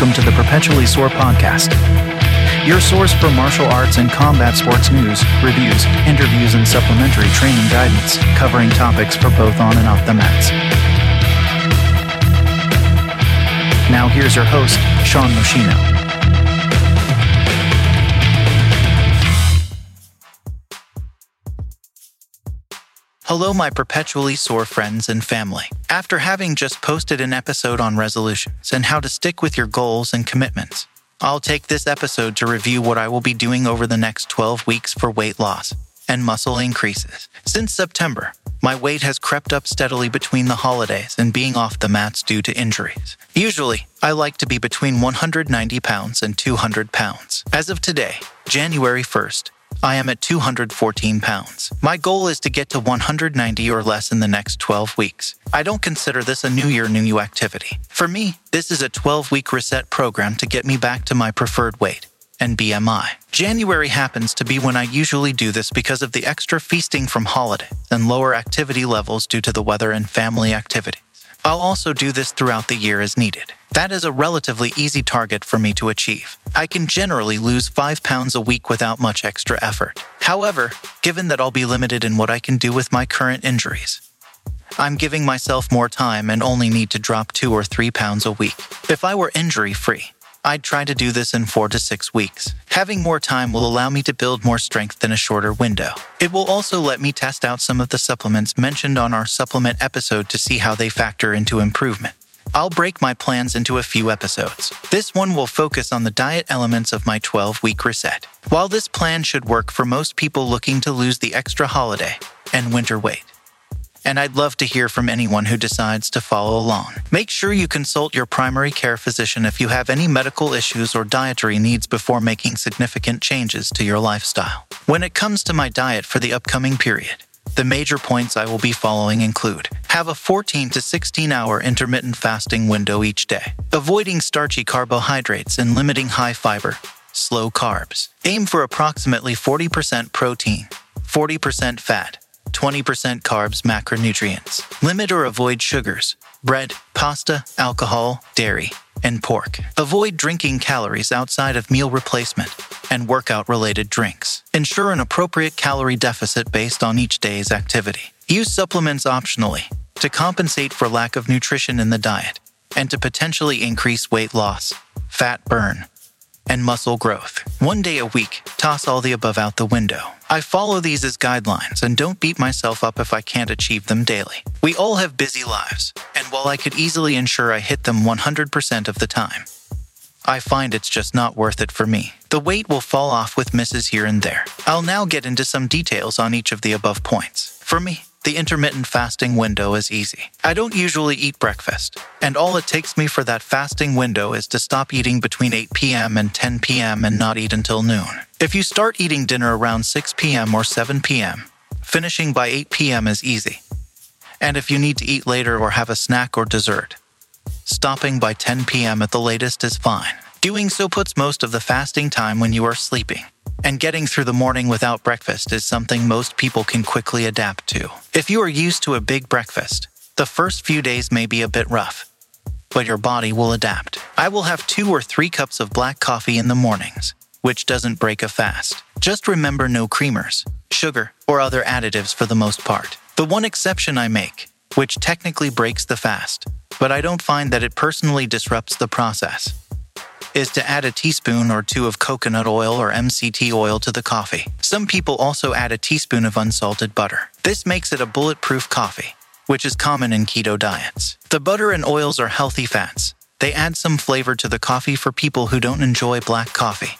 welcome to the Perpetually Sore podcast, your source for martial arts and combat sports news, reviews, interviews, and supplementary training guidance, covering topics for both on and off the mats. Now here's your host, Sean Muschino. Hello, my perpetually sore friends and family. After having just posted an episode on resolutions and how to stick with your goals and commitments, I'll take this episode to review what I will be doing over the next 12 weeks for weight loss and muscle increases. Since September, my weight has crept up steadily between the holidays and being off the mats due to injuries. Usually, I like to be between 190 pounds and 200 pounds. As of today, January 1st, I am at 214 pounds. My goal is to get to 190 or less in the next 12 weeks. I don't consider this a new year, new you activity. For me, this is a 12-week reset program to get me back to my preferred weight and BMI. January happens to be when I usually do this because of the extra feasting from holidays and lower activity levels due to the weather and family activities. I'll also do this throughout the year as needed. That is a relatively easy target for me to achieve. I can generally lose 5 pounds a week without much extra effort. However, given that I'll be limited in what I can do with my current injuries, I'm giving myself more time and only need to drop 2 or 3 pounds a week. If I were injury-free, I'd try to do this in 4 to 6 weeks. Having more time will allow me to build more strength in a shorter window. It will also let me test out some of the supplements mentioned on our supplement episode to see how they factor into improvement. I'll break my plans into a few episodes. This one will focus on the diet elements of my 12-week reset. While this plan should work for most people looking to lose the extra holiday and winter weight, and I'd love to hear from anyone who decides to follow along. Make sure you consult your primary care physician if you have any medical issues or dietary needs before making significant changes to your lifestyle. When it comes to my diet for the upcoming period, the major points I will be following include: have a 14 to 16-hour intermittent fasting window each day, avoiding starchy carbohydrates and limiting high fiber, slow carbs. Aim for approximately 40% protein, 40% fat, 20% carbs, macronutrients. Limit or avoid sugars, bread, pasta, alcohol, dairy, and pork. Avoid drinking calories outside of meal replacement and workout-related drinks. Ensure an appropriate calorie deficit based on each day's activity. Use supplements optionally to compensate for lack of nutrition in the diet and to potentially increase weight loss, fat burn, and muscle growth. One day a week, toss all the above out the window. I follow these as guidelines and don't beat myself up if I can't achieve them daily. We all have busy lives, and while I could easily ensure I hit them 100% of the time, I find it's just not worth it for me. The weight will fall off with misses here and there. I'll now get into some details on each of the above points. For me, the intermittent fasting window is easy. I don't usually eat breakfast, and all it takes me for that fasting window is to stop eating between 8 p.m. and 10 p.m. and not eat until noon. If you start eating dinner around 6 p.m. or 7 p.m., finishing by 8 p.m. is easy. And if you need to eat later or have a snack or dessert, stopping by 10 p.m. at the latest is fine. Doing so puts most of the fasting time when you are sleeping, and getting through the morning without breakfast is something most people can quickly adapt to. If you are used to a big breakfast, the first few days may be a bit rough, but your body will adapt. I will have 2 or 3 cups of black coffee in the mornings, which doesn't break a fast. Just remember, no creamers, sugar, or other additives for the most part. The one exception I make, which technically breaks the fast, but I don't find that it personally disrupts the process, is to add a teaspoon or 2 of coconut oil or MCT oil to the coffee. Some people also add a teaspoon of unsalted butter. This makes it a bulletproof coffee, which is common in keto diets. The butter and oils are healthy fats. They add some flavor to the coffee for people who don't enjoy black coffee,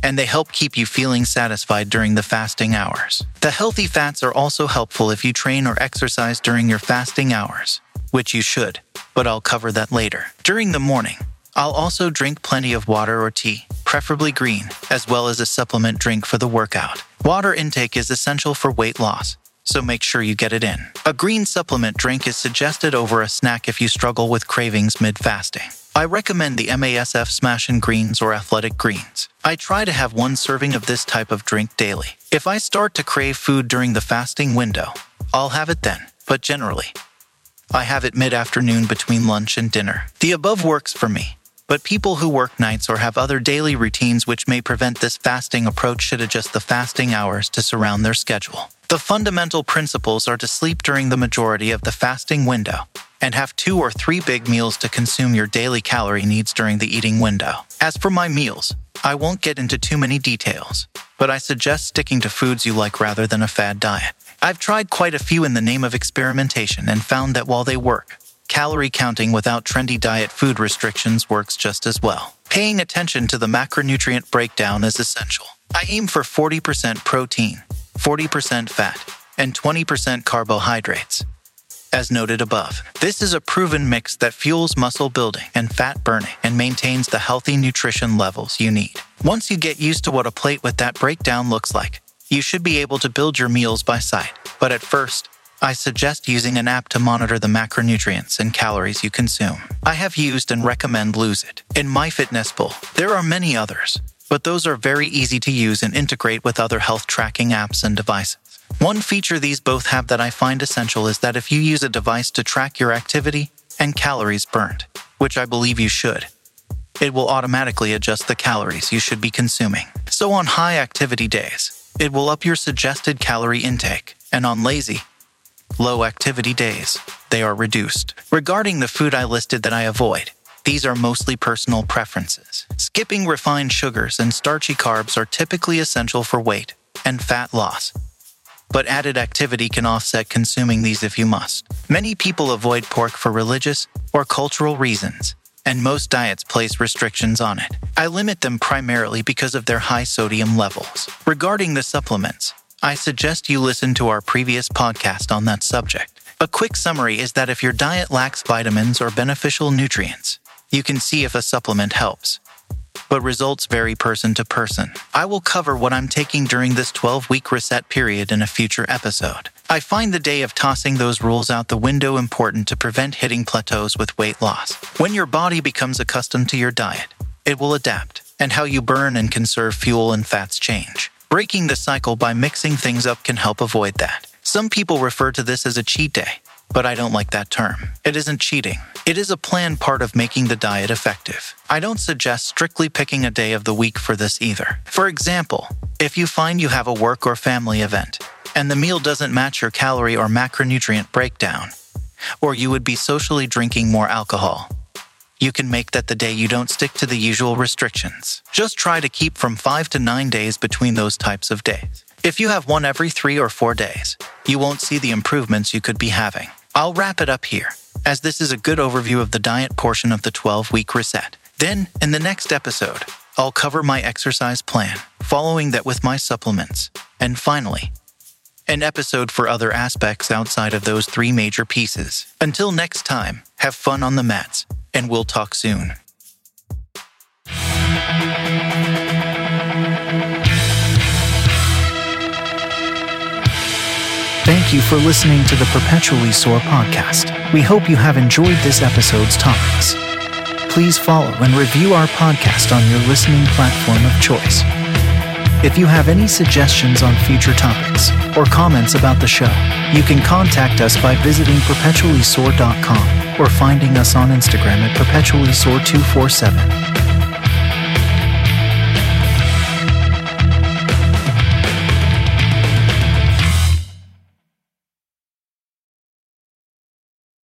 and they help keep you feeling satisfied during the fasting hours. The healthy fats are also helpful if you train or exercise during your fasting hours, which you should, but I'll cover that later. During the morning, I'll also drink plenty of water or tea, preferably green, as well as a supplement drink for the workout. Water intake is essential for weight loss, so make sure you get it in. A green supplement drink is suggested over a snack if you struggle with cravings mid-fasting. I recommend the MASF Smashing Greens or Athletic Greens. I try to have 1 serving of this type of drink daily. If I start to crave food during the fasting window, I'll have it then, but generally, I have it mid-afternoon between lunch and dinner. The above works for me, But people who work nights or have other daily routines which may prevent this fasting approach should adjust the fasting hours to surround their schedule. The fundamental principles are to sleep during the majority of the fasting window and have 2 or 3 big meals to consume your daily calorie needs during the eating window. As for my meals, I won't get into too many details, but I suggest sticking to foods you like rather than a fad diet. I've tried quite a few in the name of experimentation and found that while they work, calorie counting without trendy diet food restrictions works just as well. Paying attention to the macronutrient breakdown is essential. I aim for 40% protein, 40% fat, and 20% carbohydrates, as noted above. This is a proven mix that fuels muscle building and fat burning and maintains the healthy nutrition levels you need. Once you get used to what a plate with that breakdown looks like, you should be able to build your meals by sight. But at first, I suggest using an app to monitor the macronutrients and calories you consume. I have used and recommend Lose It in MyFitnessPal. There are many others, but those are very easy to use and integrate with other health tracking apps and devices. One feature these both have that I find essential is that if you use a device to track your activity and calories burned, which I believe you should, it will automatically adjust the calories you should be consuming. So on high activity days, it will up your suggested calorie intake, and on lazy, low activity days, they are reduced. Regarding the food I listed that I avoid, these are mostly personal preferences. Skipping refined sugars and starchy carbs are typically essential for weight and fat loss, but added activity can offset consuming these if you must. Many people avoid pork for religious or cultural reasons, and most diets place restrictions on it. I limit them primarily because of their high sodium levels. Regarding the supplements, I suggest you listen to our previous podcast on that subject. A quick summary is that if your diet lacks vitamins or beneficial nutrients, you can see if a supplement helps, but results vary person to person. I will cover what I'm taking during this 12-week reset period in a future episode. I find the day of tossing those rules out the window important to prevent hitting plateaus with weight loss. When your body becomes accustomed to your diet, it will adapt, and how you burn and conserve fuel and fats change. Breaking the cycle by mixing things up can help avoid that. Some people refer to this as a cheat day, but I don't like that term. It isn't cheating. It is a planned part of making the diet effective. I don't suggest strictly picking a day of the week for this either. For example, if you find you have a work or family event, and the meal doesn't match your calorie or macronutrient breakdown, or you would be socially drinking more alcohol, you can make that the day you don't stick to the usual restrictions. Just try to keep from 5 to 9 days between those types of days. If you have one every 3 or 4 days, you won't see the improvements you could be having. I'll wrap it up here, as this is a good overview of the diet portion of the 12-week reset. Then, in the next episode, I'll cover my exercise plan, following that with my supplements, and finally, an episode for other aspects outside of those 3 major pieces. Until next time, have fun on the mats, and we'll talk soon. Thank you for listening to the Perpetually Sore podcast. We hope you have enjoyed this episode's topics. Please follow and review our podcast on your listening platform of choice. If you have any suggestions on future topics or comments about the show, you can contact us by visiting perpetuallysore.com or finding us on Instagram at perpetuallysore247.